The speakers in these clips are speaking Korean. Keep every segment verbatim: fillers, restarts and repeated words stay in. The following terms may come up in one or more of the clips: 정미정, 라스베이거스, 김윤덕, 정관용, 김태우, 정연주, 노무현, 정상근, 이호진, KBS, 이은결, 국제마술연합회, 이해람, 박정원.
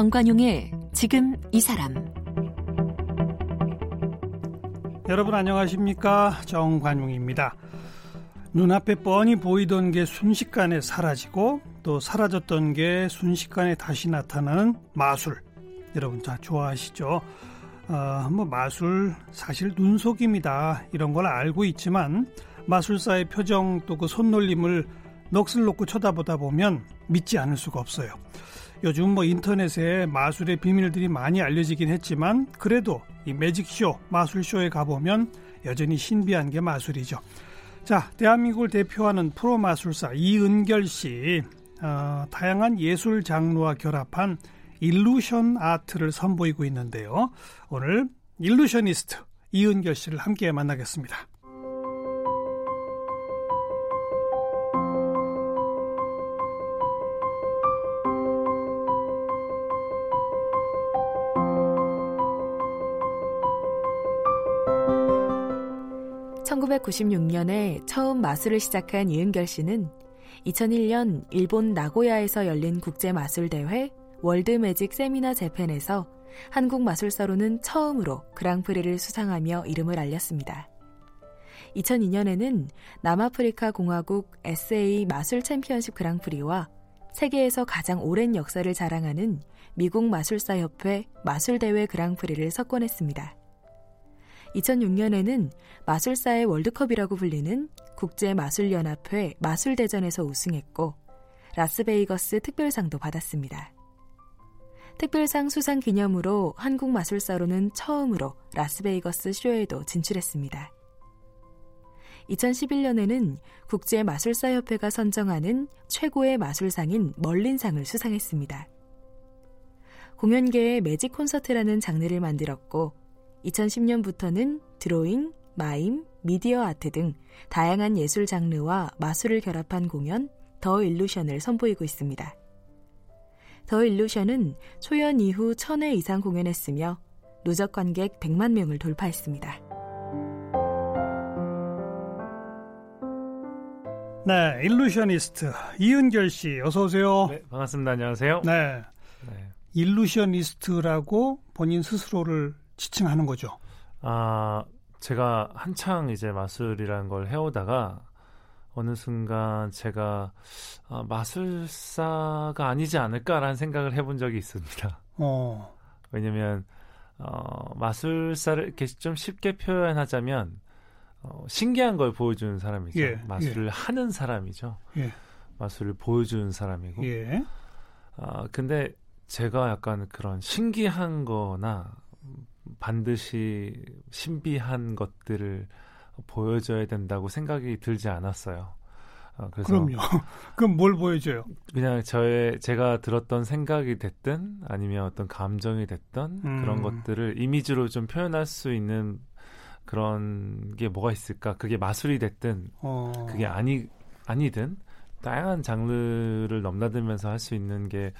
정관용의 지금 이 사람. 여러분 안녕하십니까? 정관용입니다. 눈앞에 뻔히 보이던 게 순식간에 사라지고 또 사라졌던 게 순식간에 다시 나타나는 마술. 여러분 다 좋아하시죠? 어, 뭐 마술 사실 눈속임이다 이런 걸 알고 있지만 마술사의 표정 또 그 손놀림을 넋을 놓고 쳐다보다 보면 믿지 않을 수가 없어요. 요즘 뭐 인터넷에 마술의 비밀들이 많이 알려지긴 했지만 그래도 이 매직쇼, 마술쇼에 가보면 여전히 신비한 게 마술이죠. 자, 대한민국을 대표하는 프로 마술사 이은결 씨, 어, 다양한 예술 장르와 결합한 일루션 아트를 선보이고 있는데요. 오늘 일루셔니스트 이은결 씨를 함께 만나겠습니다. 천구백구십육 년에 처음 마술을 시작한 이은결 씨는 이천일 년 일본 나고야에서 열린 국제마술대회 월드 매직 세미나 재팬에서 한국 마술사로는 처음으로 그랑프리를 수상하며 이름을 알렸습니다. 이천이 년에는 남아프리카 공화국 에스에이 마술 챔피언십 그랑프리와 세계에서 가장 오랜 역사를 자랑하는 미국 마술사협회 마술대회 그랑프리를 석권했습니다. 이천육 년에는 마술사의 월드컵이라고 불리는 국제마술연합회 마술대전에서 우승했고 라스베이거스 특별상도 받았습니다. 특별상 수상 기념으로 한국 마술사로는 처음으로 라스베이거스 쇼에도 진출했습니다. 이천십일 년에는 국제마술사협회가 선정하는 최고의 마술상인 멀린상을 수상했습니다. 공연계의 매직 콘서트라는 장르를 만들었고 이천십 년부터는 드로잉, 마임, 미디어 아트 등 다양한 예술 장르와 마술을 결합한 공연 더 일루션을 선보이고 있습니다. 더 일루션은 초연 이후 천 회 이상 공연했으며 누적 관객 백만 명을 돌파했습니다. 네, 일루셔니스트 이은결 씨 어서 오세요. 네, 반갑습니다. 안녕하세요. 네, 네. 일루셔니스트라고 본인 스스로를 지칭하는 거죠. 아, 제가 한창 이제 마술이라는 걸 해오다가 어느 순간 제가 아, 마술사가 아니지 않을까라는 생각을 해본 적이 있습니다. 어. 왜냐면 어, 마술사를 이렇게 좀 쉽게 표현하자면 어, 신기한 걸 보여주는 사람이죠. 예, 마술을 예. 하는 사람이죠. 예. 마술을 보여주는 사람이고. 예. 아, 근데 제가 약간 그런 신기한 거나 반드시 신비한 것들을 보여줘야 된다고 생각이 들지 않았어요. 어, 그래서 그럼요. 그럼 뭘 보여줘요? 그냥 저의 제가 들었던 생각이 됐든 아니면 어떤 감정이 됐든 음. 그런 것들을 이미지로 좀 표현할 수 있는 그런 게 뭐가 있을까? 그게 마술이 됐든 어. 그게 아니 아니든 다양한 장르를 넘나들면서 할 수 있는 게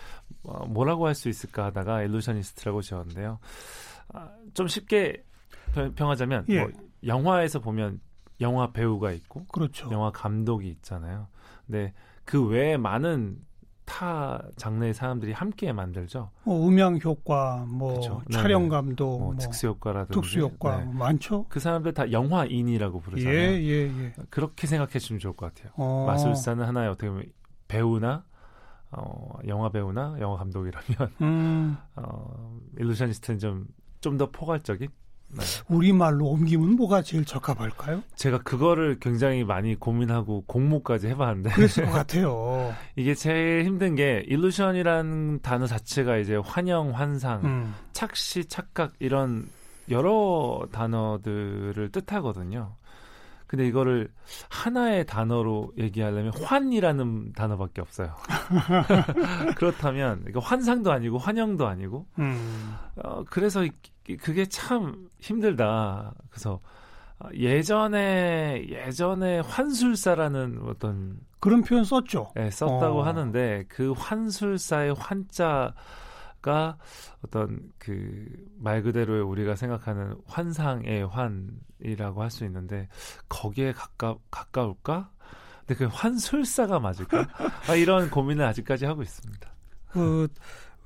뭐라고 할 수 있을까 하다가 일루셔니스트라고 지었는데요. 좀 쉽게 평하자면 예. 뭐 영화에서 보면 영화 배우가 있고 그렇죠. 영화 감독이 있잖아요. 근데 그 외에 많은 타 장르의 사람들이 함께 만들죠. 뭐 음향 효과, 뭐 그렇죠. 촬영 감독, 뭐 특수 효과라든지 특수 효과 네. 많죠. 그 사람들 다 영화인이라고 부르잖아요. 예, 예, 예. 그렇게 생각해 주면 좋을 것 같아요. 어. 마술사는 하나의 어떻게 보면 배우나 어, 영화 배우나 영화 감독이라면 음. 어, 일루셔니스트는 좀 좀 더 포괄적인 네. 우리말로 옮기면 뭐가 제일 적합할까요? 제가 그거를 굉장히 많이 고민하고 공모까지 해봤는데 그랬을 것 같아요. 이게 제일 힘든 게 일루션이라는 단어 자체가 이제 환영, 환상, 음. 착시, 착각 이런 여러 단어들을 뜻하거든요. 근데 이거를 하나의 단어로 얘기하려면 환이라는 단어밖에 없어요. 그렇다면 환상도 아니고 환영도 아니고 음. 어, 그래서 그게 참 힘들다. 그래서 예전에 예전에 환술사라는 어떤 그런 표현 썼죠. 네, 썼다고 어. 하는데 그 환술사의 환자가 어떤 그 말 그대로의 우리가 생각하는 환상의 환이라고 할 수 있는데 거기에 가까 가까울까? 근데 그 환술사가 맞을까? 아, 이런 고민을 아직까지 하고 있습니다. 그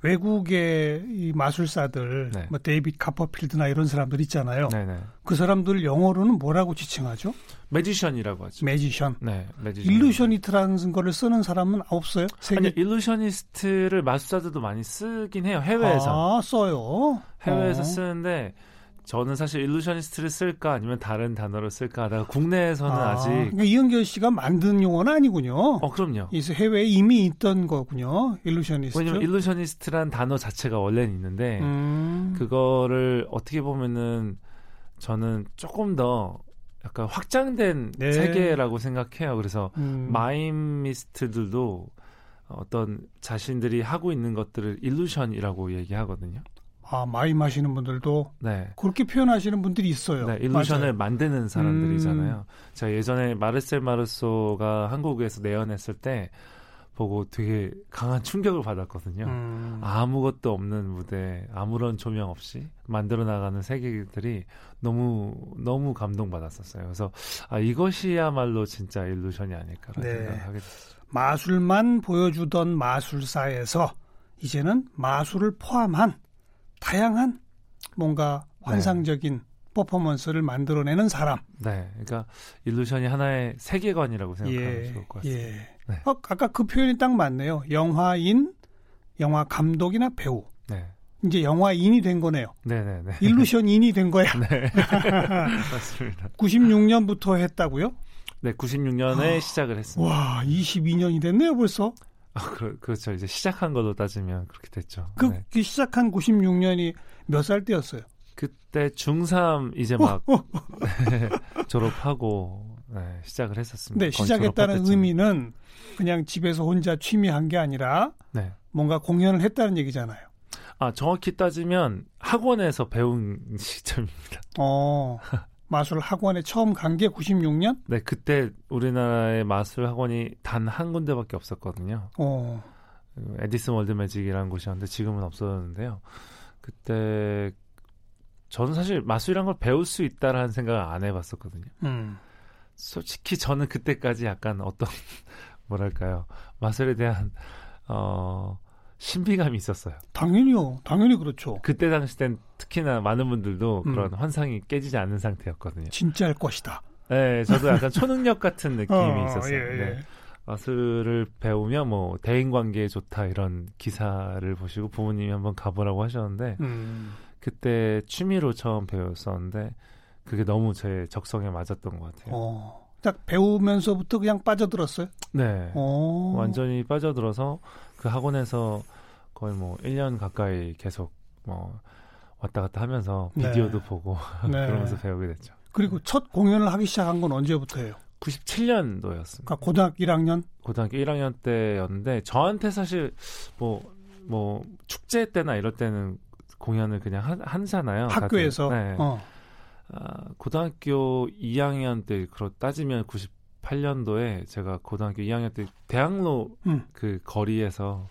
외국의 이 마술사들, 네. 뭐 데이빗 카퍼필드나 이런 사람들 있잖아요. 네, 네. 그 사람들 영어로는 뭐라고 지칭하죠? 매지션이라고 하죠. 매지션. 네, 매지션. 일루셔니스트라는 거를 쓰는 사람은 없어요? 세계? 아니, 일루셔니스트를 마술사들도 많이 쓰긴 해요. 해외에서. 아, 써요? 해외에서 어. 쓰는데 저는 사실 일루셔니스트를 쓸까 아니면 다른 단어를 쓸까 하다가 국내에서는 아, 아직. 그러니까 이은결 씨가 만든 용어는 아니군요. 어, 그럼요. 해외에 이미 있던 거군요. 일루셔니스트. 왜냐면 일루셔니스트란 단어 자체가 원래는 있는데 음. 그거를 어떻게 보면은 저는 조금 더 약간 확장된 네. 세계라고 생각해요. 그래서 음. 마이미스트들도 어떤 자신들이 하고 있는 것들을 일루션이라고 얘기하거든요. 아, 마임 하시는 분들도 네. 그렇게 표현하시는 분들이 있어요. 네, 일루션을 맞아요. 만드는 사람들이잖아요. 음. 제가 예전에 마르셀 마르소가 한국에서 내연했을 때 보고 되게 강한 충격을 받았거든요. 음. 아무것도 없는 무대, 아무런 조명 없이 만들어 나가는 세계들이 너무 너무 감동받았었어요. 그래서 아, 이것이야말로 진짜 일루션이 아닐까라는 네. 생각을 하게 됐어요. 마술만 보여주던 마술사에서 이제는 마술을 포함한 다양한 뭔가 환상적인 네. 퍼포먼스를 만들어내는 사람. 네, 그러니까 일루션이 하나의 세계관이라고 생각하면 예, 좋을 것 같습니다. 예. 네. 어, 아까 그 표현이 딱 맞네요. 영화인, 영화 감독이나 배우. 네. 이제 영화인이 된 거네요. 네네네. 네, 네. 일루션인이 된 거야. 네, 맞습니다. 구십육 년부터 했다고요? 네, 구십육 년에 아, 시작을 했습니다. 와, 이십이 년이 됐네요, 벌써. 아, 그러, 그렇죠. 이제 시작한 걸로 따지면 그렇게 됐죠. 그, 네. 그 시작한 구십육 년이 몇 살 때였어요? 그때 중삼 이제 막 어, 어, 어. 졸업하고 네, 시작을 했었습니다. 네, 시작했다는 의미는 그냥 집에서 혼자 취미한 게 아니라 네. 뭔가 공연을 했다는 얘기잖아요. 아, 정확히 따지면 학원에서 배운 시점입니다. 어, 마술 학원에 처음 간 게 구십육 년? 네, 그때 우리나라의 마술 학원이 단 한 군데밖에 없었거든요. 어. 에디슨 월드 매직이라는 곳이었는데 지금은 없어졌는데요. 그때 저는 사실 마술이란 걸 배울 수 있다라는 생각을 안 해봤었거든요. 음. 솔직히 저는 그때까지 약간 어떤 뭐랄까요, 마술에 대한 어. 신비감이 있었어요. 당연히요. 당연히 그렇죠. 그때 당시 땐 특히나 많은 분들도 음. 그런 환상이 깨지지 않는 상태였거든요. 진짜 할 것이다. 네. 저도 약간 초능력 같은 느낌이 어, 있었어요. 예, 예. 네. 마술을 배우면 뭐 대인관계에 좋다 이런 기사를 보시고 부모님이 한번 가보라고 하셨는데 음. 그때 취미로 처음 배웠었는데 그게 너무 제 적성에 맞았던 것 같아요. 어, 딱 배우면서부터 그냥 빠져들었어요? 네. 오. 완전히 빠져들어서 그 학원에서 거의 뭐 일 년 가까이 계속 뭐 왔다 갔다 하면서 비디오도 네. 보고 네. 그러면서 배우게 됐죠. 그리고 첫 공연을 하기 시작한 건 언제부터예요? 구십칠 년도였습니다. 그러니까 고등학교 일 학년? 고등학교 일 학년 때였는데 저한테 사실 뭐, 뭐 축제 때나 이럴 때는 공연을 그냥 하, 하잖아요. 학교에서? 네. 어. 아, 고등학교 이 학년 때 그렇 따지면 구십팔 년도에 제가 고등학교 이 학년 때 대학로 음. 그 거리에서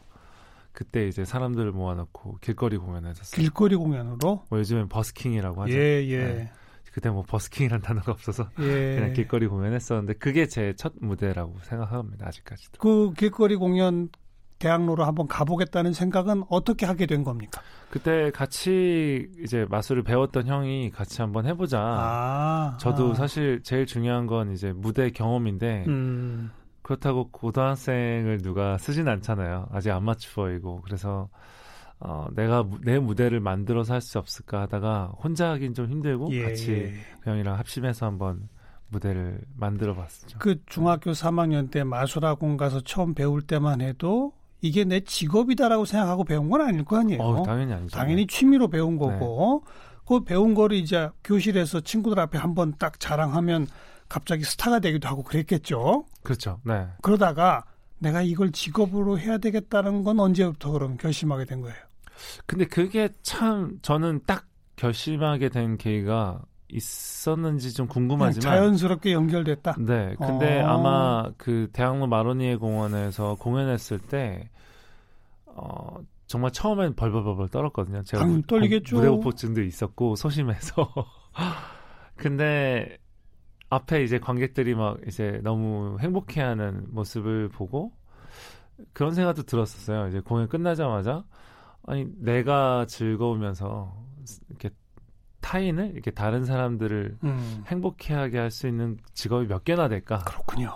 그때 이제 사람들을 모아놓고 길거리 공연을 했었어요. 길거리 공연으로? 뭐 요즘엔 버스킹이라고 하죠. 예, 예. 네. 그때 뭐 버스킹이라는 단어가 없어서 예. 그냥 길거리 공연했었는데 그게 제 첫 무대라고 생각합니다. 아직까지도. 그 길거리 공연 대학로로 한번 가보겠다는 생각은 어떻게 하게 된 겁니까? 그때 같이 이제 마술을 배웠던 형이 같이 한번 해보자. 아, 저도 아. 사실 제일 중요한 건 이제 무대 경험인데 음. 그렇다고 고등학생을 누가 쓰진 않잖아요. 아직 아마추어이고. 그래서 어, 내가 내 무대를 만들어서 할 수 없을까 하다가 혼자 하긴 좀 힘들고 예. 같이 그 형이랑 합심해서 한번 무대를 만들어봤죠. 그 중학교 삼 학년 때 마술학원 가서 처음 배울 때만 해도 이게 내 직업이다라고 생각하고 배운 건 아닐 거 아니에요. 어, 당연히 아니죠. 당연히 취미로 배운 거고 네. 그 배운 거를 이제 교실에서 친구들 앞에 한번 딱 자랑하면 갑자기 스타가 되기도 하고 그랬겠죠. 그렇죠. 네. 그러다가 내가 이걸 직업으로 해야 되겠다는 건 언제부터 그럼 결심하게 된 거예요? 근데 그게 참 저는 딱 결심하게 된 계기가 있었는지 좀 궁금하지만 자연스럽게 연결됐다? 네. 근데 어. 아마 그 대학로 마로니에 공원에서 공연했을 때 어, 정말 처음엔 벌벌벌벌 떨었거든요. 제가 무, 떨리겠죠. 무대공포증도 있었고 소심해서 근데 앞에 이제 관객들이 막 이제 너무 행복해하는 모습을 보고 그런 생각도 들었었어요. 이제 공연 끝나자마자 아니 내가 즐거우면서 이렇게 타인을 이렇게 다른 사람들을 음. 행복해하게 할 수 있는 직업이 몇 개나 될까? 그렇군요.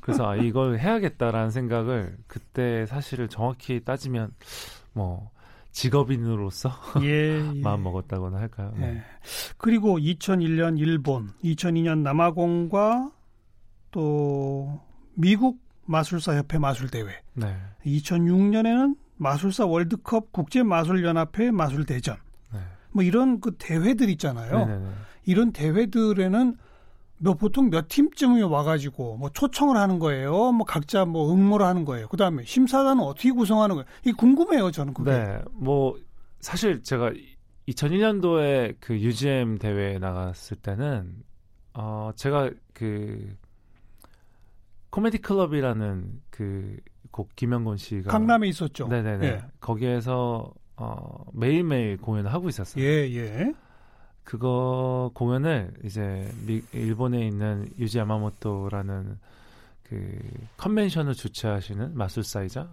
그래서 아, 이걸 해야겠다라는 생각을 그때 사실을 정확히 따지면 뭐 직업인으로서 예, 예. 마음 먹었다고나 할까요? 예. 네. 그리고 이천일 년 일본, 이천이 년 남아공과 또 미국 마술사 협회 마술 대회. 네. 이천육 년에는 마술사 월드컵 국제마술연합회 마술 대전. 네. 뭐 이런 그 대회들 있잖아요. 네네네. 이런 대회들에는 뭐 보통 몇 팀쯤이 와가지고 뭐 초청을 하는 거예요. 뭐 각자 뭐 응모를 하는 거예요. 그 다음에 심사단은 어떻게 구성하는 거예요? 이게 궁금해요, 저는 그게. 네, 뭐 사실 제가 이천일 년도에 그 유지엠 대회에 나갔을 때는 어 제가 그 코미디 클럽이라는 그 곡 김영곤 씨가 강남에 있었죠. 네네네. 예. 거기에서 어, 매일매일 공연을 하고 있었어요. 예예. 예. 그거 공연을 이제 미, 일본에 있는 유지 야마모토라는 그 컨벤션을 주최하시는 마술사이자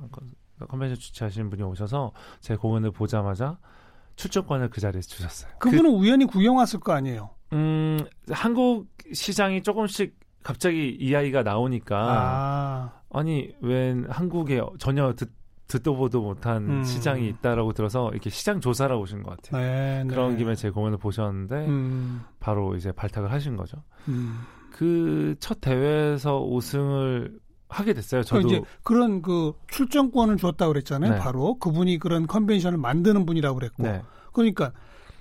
컨벤션 주최하시는 분이 오셔서 제 공연을 보자마자 출전권을 그 자리에서 주셨어요. 그분은 그, 우연히 구경 왔을 거 아니에요? 음, 한국 시장이 조금씩 갑자기 이 아이가 나오니까 아. 아니 웬 한국에 전혀 듣 듣도 보도 못한 음. 시장이 있다라고 들어서 이렇게 시장 조사를 오신 것 같아요. 네, 그런 네. 김에 제 공연을 보셨는데 음. 바로 이제 발탁을 하신 거죠. 음. 그 첫 대회에서 우승을 하게 됐어요. 저도 그러니까 이제 그런 그 출전권을 줬다고 그랬잖아요. 네. 바로 그분이 그런 컨벤션을 만드는 분이라고 그랬고 네. 그러니까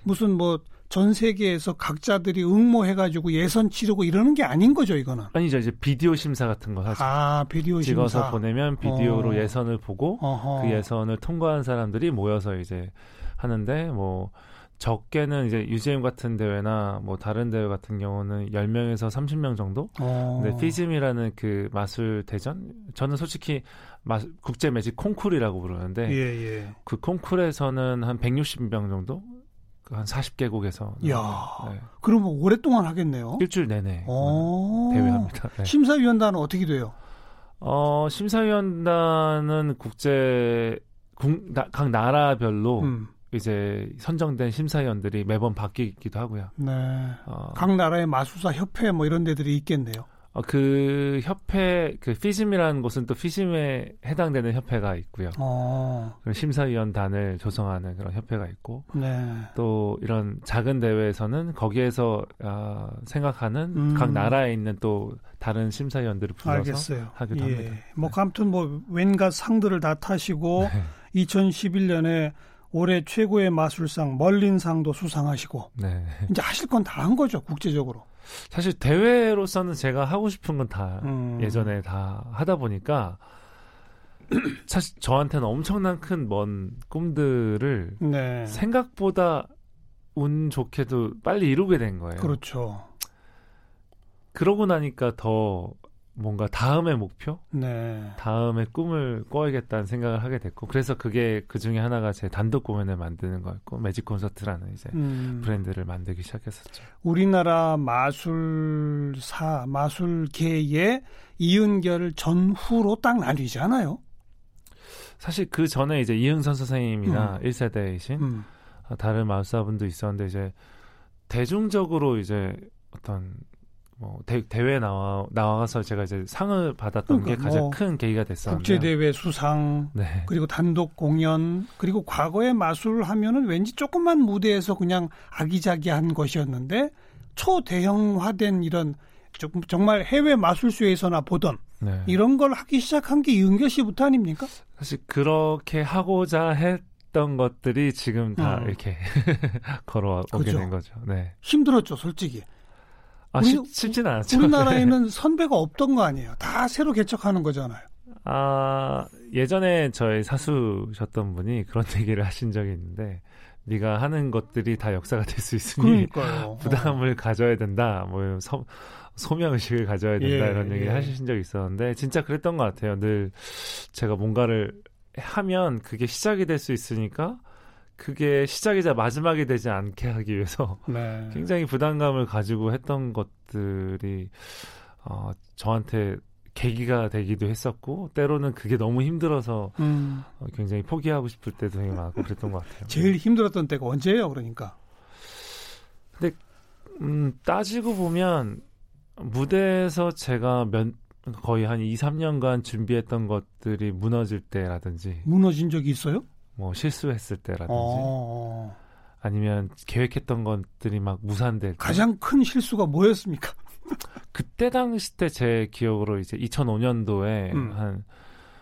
무슨 뭐 전 세계에서 각자들이 응모해가지고 예선 치르고 이러는 게 아닌 거죠, 이거는? 아니죠. 이제 비디오 심사 같은 거 하죠. 아, 비디오 찍어서 심사. 찍어서 보내면 비디오로 어. 예선을 보고 어허. 그 예선을 통과한 사람들이 모여서 이제 하는데 뭐 적게는 이제 유지엠 같은 대회나 뭐 다른 대회 같은 경우는 열 명에서 삼십 명 정도? 어. 근데 피즘이라는 그 마술 대전? 저는 솔직히 마술, 국제 매직 콩쿨이라고 부르는데 예, 예. 그 콩쿨에서는 한 백육십 명 정도? 한 사십 개국에서. 이야. 네. 그러면 오랫동안 하겠네요. 일주일 내내 대회합니다. 네. 심사위원단은 어떻게 돼요? 어, 심사위원단은 국제 국, 나, 각 나라별로 음. 이제 선정된 심사위원들이 매번 바뀌기도 하고요. 네. 어, 각 나라의 마술사 협회 뭐 이런 데들이 있겠네요. 어, 그 협회 그 피즘이라는 곳은 또 피즘에 해당되는 협회가 있고요. 어. 심사위원단을 조성하는 그런 협회가 있고 네. 또 이런 작은 대회에서는 거기에서 어, 생각하는 음. 각 나라에 있는 또 다른 심사위원들을 불러서 알겠어요. 하기도 예. 합니다. 뭐 네. 아무튼 뭐 웬가 상들을 다 타시고 네. 이천십일 년에 올해 최고의 마술상 멀린상도 수상하시고 네. 이제 하실 건 다 한 거죠, 국제적으로. 사실 대회로서는 제가 하고 싶은 건 다 음. 예전에 다 하다 보니까 사실 저한테는 엄청난 큰 먼 꿈들을 네. 생각보다 운 좋게도 빨리 이루게 된 거예요. 그렇죠. 그러고 나니까 더 뭔가 다음의 목표, 네. 다음의 꿈을 꿔야겠다는 생각을 하게 됐고 그래서 그게 그중에 하나가 제 단독 공연을 만드는 거였고 매직 콘서트라는 이제 음. 브랜드를 만들기 시작했었죠. 우리나라 마술사, 마술계의 이은결 전후로 딱 나뉘잖아요. 사실 그 전에 이제 이응선 선생님이나 음. 일 세대이신 음. 다른 마술사분도 있었는데 이제 대중적으로 이제 어떤 뭐 대, 대회에 나와, 나와서 제가 이제 상을 받았던 그러니까, 게 가장 뭐, 큰 계기가 됐었는데 국제대회 수상 네. 그리고 단독 공연 그리고 과거에 마술을 하면은 왠지 조그만 무대에서 그냥 아기자기한 것이었는데 초대형화된 이런 정말 해외 마술쇼에서나 보던 네. 이런 걸 하기 시작한 게 이은결 씨부터 아닙니까? 사실 그렇게 하고자 했던 것들이 지금 다 음. 이렇게 걸어오게 그죠? 된 거죠. 네. 힘들었죠 솔직히. 아, 우리, 쉽진 않았죠. 우리나라에는 선배가 없던 거 아니에요. 다 새로 개척하는 거잖아요. 아, 예전에 저희 사수셨던 분이 그런 얘기를 하신 적이 있는데 네가 하는 것들이 다 역사가 될 수 있으니 그러니까요. 부담을 어. 가져야 된다. 뭐 서, 소명의식을 가져야 된다. 예, 이런 얘기를 예. 하신 적이 있었는데 진짜 그랬던 것 같아요. 늘 제가 뭔가를 하면 그게 시작이 될 수 있으니까 그게 시작이자 마지막이 되지 않게 하기 위해서 네. 굉장히 부담감을 가지고 했던 것들이 어, 저한테 계기가 되기도 했었고 때로는 그게 너무 힘들어서 음. 어, 굉장히 포기하고 싶을 때도 되게 많고 그랬던 것 같아요. 제일 힘들었던 때가 언제예요, 그러니까? 근데 음, 따지고 보면 무대에서 제가 몇, 거의 한 이삼 년간 준비했던 것들이 무너질 때라든지 무너진 적이 있어요? 뭐 실수했을 때라든지 어... 아니면 계획했던 것들이 막 무산될 때. 가장 큰 실수가 뭐였습니까? 그때 당시 때 제 기억으로 이제 이천오 년도에 음. 한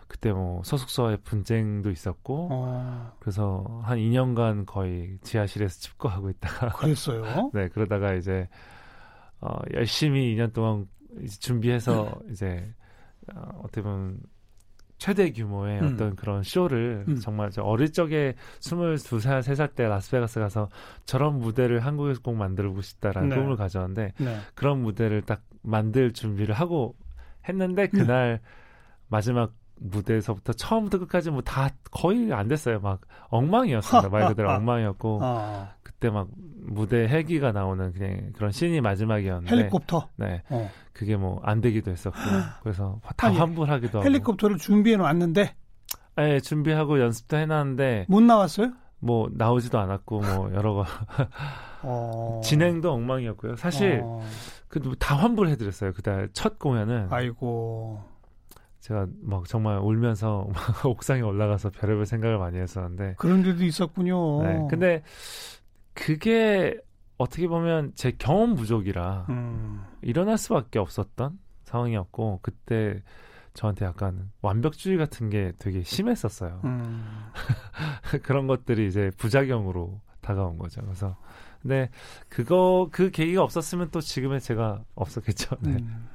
그때 뭐 소속사와의 분쟁도 있었고 어... 그래서 한 이 년간 거의 지하실에서 칩거하고 있다가 그랬어요? 네, 그러다가 이제 어, 열심히 이 년 동안 이제 준비해서 네. 이제 어, 어떻게 보면 최대 규모의 음. 어떤 그런 쇼를 음. 정말 어릴 적에 스물두 살, 세 살 때 라스베이거스 가서 저런 무대를 한국에서 꼭 만들고 싶다라는 네. 꿈을 가졌는데 네. 그런 무대를 딱 만들 준비를 하고 했는데 그날 네. 마지막 무대에서부터 처음부터 끝까지 뭐 다 거의 안 됐어요. 막 엉망이었습니다. 말 그대로 엉망이었고 아. 그때 막 무대 헬기가 나오는 그냥 그런 씬이 마지막이었는데 헬리콥터? 네. 어. 그게 뭐 안 되기도 했었고 그래서 다 아니, 환불하기도 하고 헬리콥터를 준비해 놨는데? 네. 준비하고 연습도 해놨는데 못 나왔어요? 뭐 나오지도 않았고 뭐 여러 거 어... 진행도 엉망이었고요. 사실 어... 그래도 다 환불해드렸어요. 그날 첫 공연은 아이고 제가 막 정말 울면서 막 옥상에 올라가서 별의별 생각을 많이 했었는데 그런 데도 있었군요. 네, 근데 그게 어떻게 보면 제 경험 부족이라 음. 일어날 수밖에 없었던 상황이었고 그때 저한테 약간 완벽주의 같은 게 되게 심했었어요. 음. 그런 것들이 이제 부작용으로 다가온 거죠. 그래서 근데 그거 그 계기가 없었으면 또 지금의 제가 없었겠죠. 네. 음.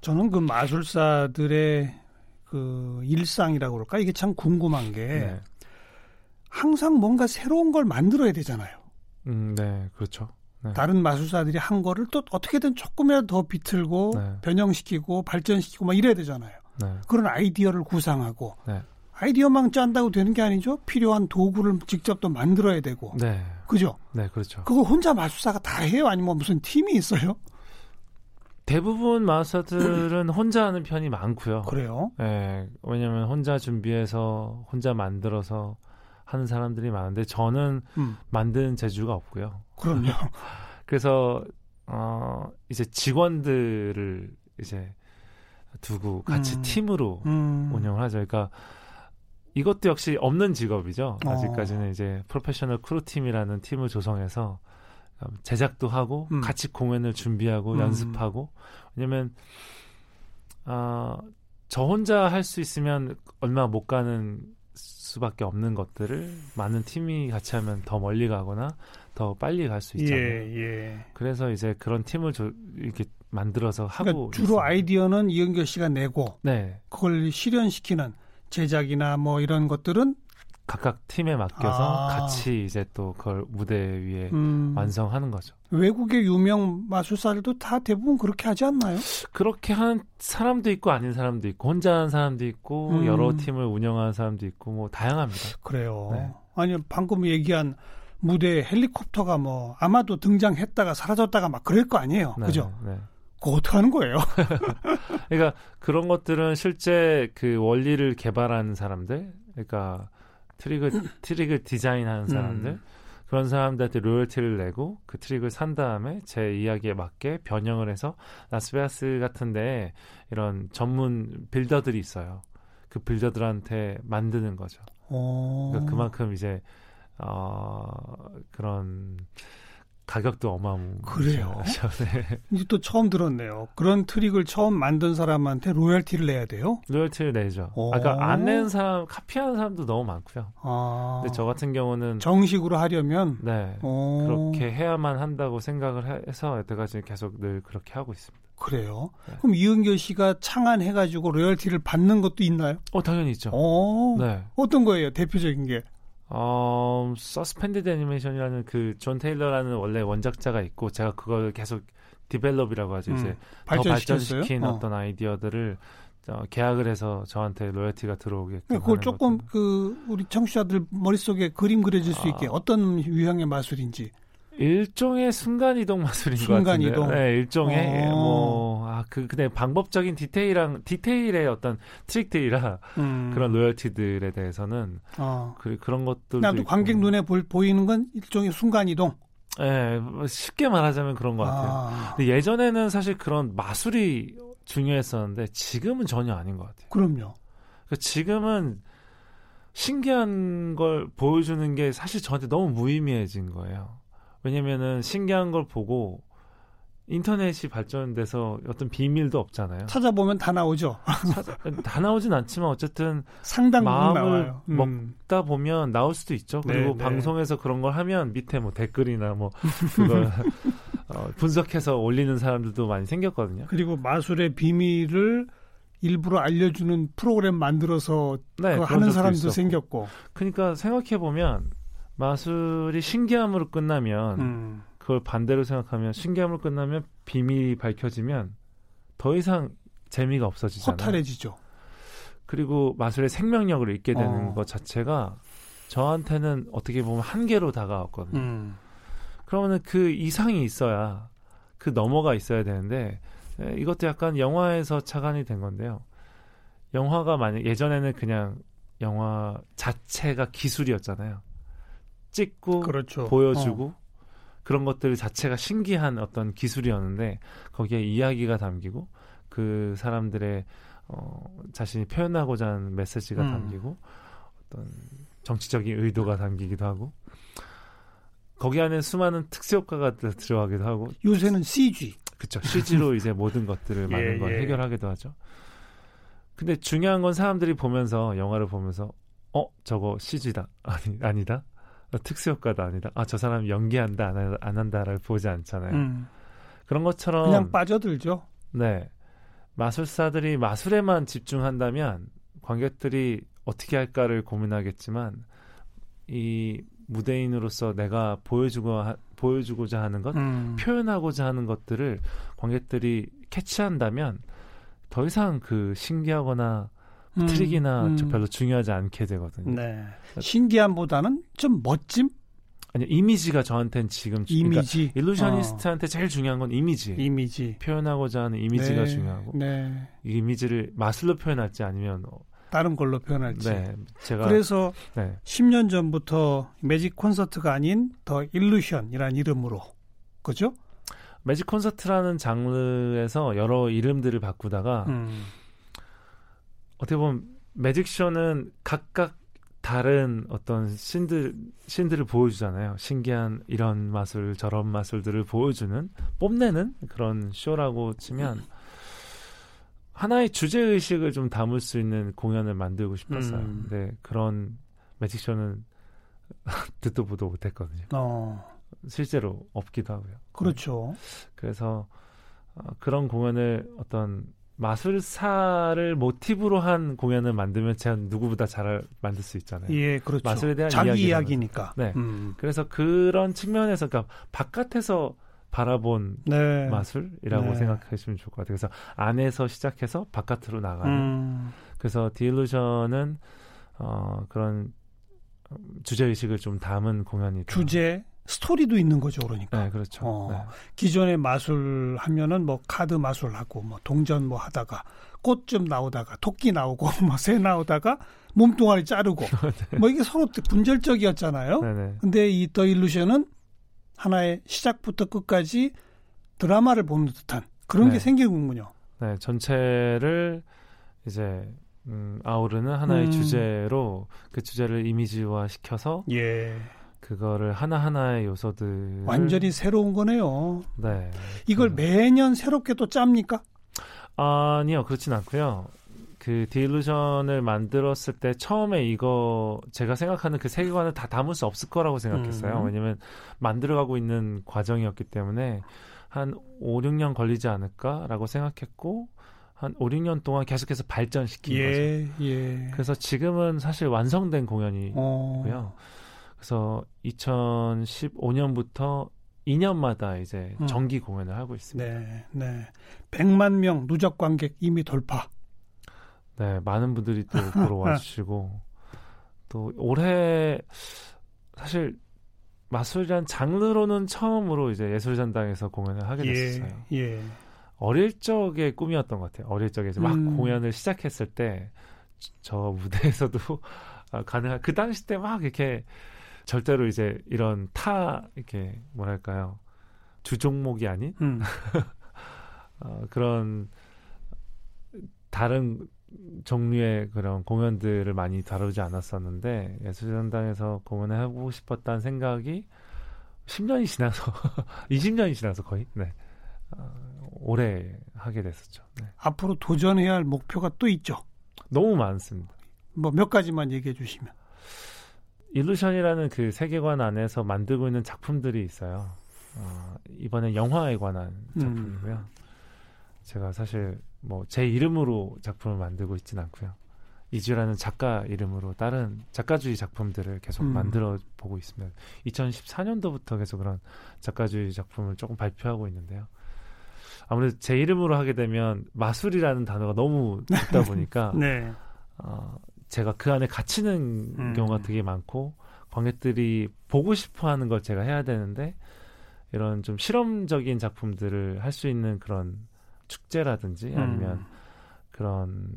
저는 그 마술사들의 그 일상이라고 그럴까? 이게 참 궁금한 게 네. 항상 뭔가 새로운 걸 만들어야 되잖아요. 음, 네, 그렇죠. 네. 다른 마술사들이 한 거를 또 어떻게든 조금이라도 더 비틀고 네. 변형시키고 발전시키고 막 이래야 되잖아요. 네. 그런 아이디어를 구상하고 네. 아이디어만 짠다고 되는 게 아니죠. 필요한 도구를 직접 또 만들어야 되고. 네. 그죠? 네, 그렇죠. 그거 혼자 마술사가 다 해요? 아니면 무슨 팀이 있어요? 대부분 마술사들은 혼자 하는 편이 많고요. 그래요? 네, 왜냐하면 혼자 준비해서 혼자 만들어서 하는 사람들이 많은데 저는 음. 만드는 재주가 없고요. 그럼요. 그래서 어, 이제 직원들을 이제 두고 같이 음. 팀으로 음. 운영을 하죠. 그러니까 이것도 역시 없는 직업이죠. 아직까지는 어. 이제 프로페셔널 크루팀이라는 팀을 조성해서 제작도 하고 음. 같이 공연을 준비하고 음. 연습하고 왜냐면 어, 저 혼자 할 수 있으면 얼마 못 가는 수밖에 없는 것들을 많은 팀이 같이 하면 더 멀리 가거나 더 빨리 갈 수 있잖아요. 예, 예. 그래서 이제 그런 팀을 조, 이렇게 만들어서 하고 그러니까 주로 있습니다. 아이디어는 이은결 씨가 내고 네. 그걸 실현시키는 제작이나 뭐 이런 것들은 각각 팀에 맡겨서 아. 같이 이제 또 그걸 무대 위에 음. 완성하는 거죠. 외국의 유명 마술사들도 다 대부분 그렇게 하지 않나요? 그렇게 하는 사람도 있고 아닌 사람도 있고 혼자 하는 사람도 있고 음. 여러 팀을 운영하는 사람도 있고 뭐 다양합니다. 그래요. 네. 아니 방금 얘기한 무대에 헬리콥터가 뭐 아마도 등장했다가 사라졌다가 막 그럴 거 아니에요. 네, 그죠? 네. 그거 어떻게 하는 거예요? 그러니까 그런 것들은 실제 그 원리를 개발하는 사람들 그러니까 트릭을, 트릭을 디자인하는 사람들 음. 그런 사람들한테 로열티를 내고 그 트릭을 산 다음에 제 이야기에 맞게 변형을 해서 라스베이거스 같은 데 이런 전문 빌더들이 있어요. 그 빌더들한테 만드는 거죠. 그러니까 그만큼 이제 어, 그런 가격도 어마어마하죠. 그래요. 네. 이제 또 처음 들었네요. 그런 트릭을 처음 만든 사람한테 로열티를 내야 돼요? 로열티를 내죠. 아까 안 낸 사람, 카피하는 사람도 너무 많고요. 아. 근데 저 같은 경우는 정식으로 하려면 네 오. 그렇게 해야만 한다고 생각을 해서 여태까지 계속 늘 그렇게 하고 있습니다. 그래요? 네. 그럼 이은결 씨가 창안해가지고 로열티를 받는 것도 있나요? 어 당연히 있죠. 오. 네. 어떤 거예요? 대표적인 게? 어, 서스펜디드 애니메이션이라는 그 존 테일러라는 원래 원작자가 있고 제가 그걸 계속 디벨롭이라고 하죠. 음, 이제 발전 더 발전시킨 어. 어떤 아이디어들을 어, 계약을 해서 저한테 로열티가 들어오게. 그걸 조금 것들은. 그 우리 청취자들 머릿속에 그림 그려질 수 아, 있게 어떤 유형의 마술인지. 일종의 순간이동 마술인 순간 것 같은데요. 순간이동. 네, 일종의 어... 뭐 아, 그 근데 방법적인 디테일랑 디테일의 어떤 트릭들이라 음... 그런 로열티들에 대해서는 어... 그, 그런 것들도 나도 관객 있고. 눈에 볼, 보이는 건 일종의 순간이동. 네, 쉽게 말하자면 그런 것 같아요. 아... 근데 예전에는 사실 그런 마술이 중요했었는데 지금은 전혀 아닌 것 같아요. 그럼요. 그러니까 지금은 신기한 걸 보여주는 게 사실 저한테 너무 무의미해진 거예요. 왜냐면은 신기한 걸 보고 인터넷이 발전돼서 어떤 비밀도 없잖아요. 찾아보면 다 나오죠. 찾아, 다 나오진 않지만 어쨌든 상당 부분 나와요. 음. 먹다 보면 나올 수도 있죠. 그리고 네, 방송에서 네. 그런 걸 하면 밑에 뭐 댓글이나 뭐 그걸 어, 분석해서 올리는 사람들도 많이 생겼거든요. 그리고 마술의 비밀을 일부러 알려주는 프로그램 만들어서 네, 그거 하는 사람도 있었고. 생겼고. 그러니까 생각해보면 마술이 신기함으로 끝나면 음. 그걸 반대로 생각하면 신기함으로 끝나면 비밀이 밝혀지면 더 이상 재미가 없어지잖아요. 허탈해지죠. 그리고 마술의 생명력을 잃게 되는 어. 것 자체가 저한테는 어떻게 보면 한계로 다가왔거든요. 음. 그러면 그 이상이 있어야 그 넘어가 있어야 되는데 이것도 약간 영화에서 착안이 된 건데요. 영화가 만약 예전에는 그냥 영화 자체가 기술이었잖아요. 찍고 그렇죠. 보여주고 어. 그런 것들 자체가 신기한 어떤 기술이었는데 거기에 이야기가 담기고 그 사람들의 어, 자신이 표현하고자 하는 메시지가 음. 담기고 어떤 정치적인 의도가 담기기도 하고 거기 안에 수많은 특수 효과가 들어가기도 하고 요새는 씨지 그렇죠. 씨지로 이제 모든 것들을 많은 예, 걸 예. 해결하기도 하죠. 근데 중요한 건 사람들이 보면서 영화를 보면서 어? 저거 씨지다. 아니, 아니다. 특수효과도 아니다. 아, 저 사람 연기한다, 안, 안 한다를 보지 않잖아요. 음. 그런 것처럼 그냥 빠져들죠. 네, 마술사들이 마술에만 집중한다면 관객들이 어떻게 할까를 고민하겠지만 이 무대인으로서 내가 보여주고 하, 보여주고자 하는 것, 음. 표현하고자 하는 것들을 관객들이 캐치한다면 더 이상 그 신기하거나 음, 트릭이나 음. 별로 중요하지 않게 되거든요. 네. 신기함보다는 좀 멋짐? 아니 이미지가 저한테는 지금 이미지. 그러니까 일루셔니스트한테 어. 제일 중요한 건 이미지. 이미지. 표현하고자 하는 이미지가 네. 중요하고 네. 이 이미지를 마술로 표현할지 아니면 다른 걸로 표현할지. 네. 제가 그래서 네. 십 년 전부터 매직 콘서트가 아닌 더 일루션이라는 이름으로 그죠? 매직 콘서트라는 장르에서 여러 이름들을 바꾸다가. 음. 어떻게 보면 매직쇼는 각각 다른 어떤 신들, 신들을 보여주잖아요. 신기한 이런 마술, 저런 마술들을 보여주는, 뽐내는 그런 쇼라고 치면 하나의 주제의식을 좀 담을 수 있는 공연을 만들고 싶었어요. 음. 근데 그런 매직쇼는 듣도 보도 못했거든요. 어. 실제로 없기도 하고요. 그렇죠. 그래서 그런 공연을 어떤 마술사를 모티브로 한 공연을 만들면 제가 누구보다 잘 만들 수 있잖아요. 예, 그렇죠. 마술에 대한 자기 이야기니까. 네. 음. 그래서 그런 측면에서 그러니까 바깥에서 바라본 네. 마술이라고 네. 생각하시면 좋을 것 같아요. 그래서 안에서 시작해서 바깥으로 나가는. 음. 그래서 디일루션은 어, 그런 주제의식을 좀 담은 공연이죠. 주제? 스토리도 있는 거죠, 그러니까. 네, 그렇죠. 어, 네. 기존의 마술 하면은 뭐 카드 마술하고 뭐 동전 뭐 하다가 꽃 좀 나오다가 토끼 나오고 뭐 새 나오다가 몸뚱아리 자르고 네. 뭐 이게 서로 분절적이었잖아요. 네, 네. 근데 이 더 일루션은 하나의 시작부터 끝까지 드라마를 보는 듯한 그런 네. 게 생기는군요. 네, 전체를 이제 음, 아우르는 하나의 음. 주제로 그 주제를 이미지화 시켜서. 예. 그거를 하나하나의 요소들 완전히 새로운 거네요. 네. 이걸 그... 매년 새롭게 또 짭니까? 아니요. 그렇진 않고요. 그 디일루션을 만들었을 때 처음에 이거 제가 생각하는 그 세계관을 다 담을 수 없을 거라고 생각했어요. 음. 왜냐면 만들어가고 있는 과정이었기 때문에 한 오, 육 년 걸리지 않을까라고 생각했고 한 오, 육 년 동안 계속해서 발전시킨 예, 거죠. 예. 그래서 지금은 사실 완성된 공연이고요. 어. 그래서 이천십오 년부터 이 년마다 이제 음. 정기 공연을 하고 있습니다. 네, 네. 백만 명 누적 관객 이미 돌파. 네, 많은 분들이 또 보러 와주시고 또 올해 사실 마술이란 장르로는 처음으로 이제 예술전당에서 공연을 하게 됐었어요. 예, 예. 어릴 적의 꿈이었던 것 같아요. 어릴 적에 막 음. 공연을 시작했을 때 저 무대에서도 아, 가능한 그 당시 때 막 이렇게 절대로 이제 이런 타 이렇게 뭐랄까요 주종목이 아닌 음. 어, 그런 다른 종류의 그런 공연들을 많이 다루지 않았었는데 예술전당에서 공연을 하고 싶었다는 생각이 십 년이 지나서 이십 년이 지나서 거의 네. 어, 올해 하게 됐었죠. 네. 앞으로 도전해야 할 목표가 또 있죠? 너무 많습니다. 뭐 몇 가지만 얘기해 주시면. 일루션이라는 그 세계관 안에서 만들고 있는 작품들이 있어요. 어, 이번엔 영화에 관한 작품이고요. 음. 제가 사실 뭐 제 이름으로 작품을 만들고 있진 않고요. 이주라는 작가 이름으로 다른 작가주의 작품들을 계속 음. 만들어 보고 있습니다. 이천십사 년도부터 계속 그런 작가주의 작품을 조금 발표하고 있는데요. 아무래도 제 이름으로 하게 되면 마술이라는 단어가 너무 있다 보니까 네. 어, 제가 그 안에 갇히는 음. 경우가 되게 많고 관객들이 보고 싶어하는 걸 제가 해야 되는데 이런 좀 실험적인 작품들을 할 수 있는 그런 축제라든지 아니면 음. 그런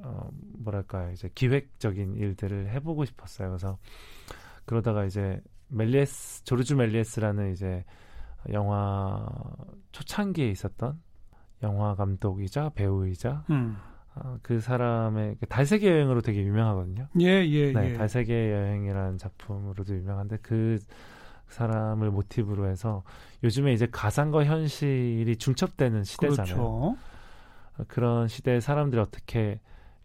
어, 뭐랄까요 이제 기획적인 일들을 해보고 싶었어요. 그래서 그러다가 이제 멜리에스 조르주 멜리에스라는 이제 영화 초창기에 있었던 영화 감독이자 배우이자 음. 어, 그 사람의 달세계 여행으로 되게 유명하거든요. 예, 예, 네, 예. 달세계 여행이라는 작품으로도 유명한데 그 사람을 모티브로 해서 요즘에 이제 가상과 현실이 중첩되는 시대잖아요. 그렇죠. 그런 시대에 사람들이 어떻게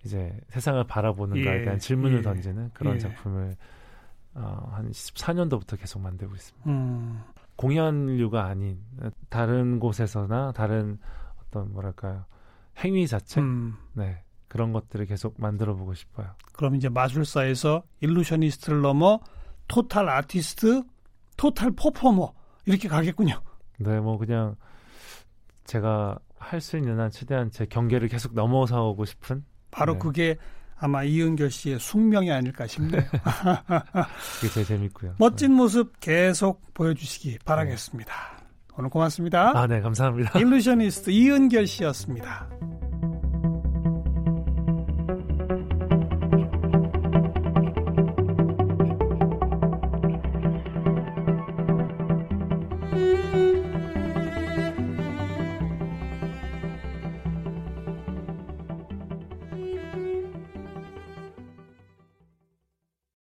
이제 세상을 바라보는가에 예, 대한 질문을 예, 던지는 그런 예. 작품을 어, 한 십사 년도부터 계속 만들고 있습니다. 음. 공연류가 아닌 다른 곳에서나 다른 어떤 뭐랄까요 행위 자체 음. 네, 그런 것들을 계속 만들어 보고 싶어요. 그럼 이제 마술사에서 일루셔니스트를 넘어 토탈 아티스트, 토탈 퍼포머 이렇게 가겠군요. 네, 뭐 그냥 제가 할 수 있는 한 최대한 제 경계를 계속 넘어서고 싶은 바로 네. 그게 아마 이은결 씨의 숙명이 아닐까 싶네요. 그게 제일 재밌고요. 멋진 모습 계속 보여주시기 바라겠습니다. 네. 오늘 고맙습니다. 아, 네, 감사합니다. 일루셔니스트 이은결 씨였습니다.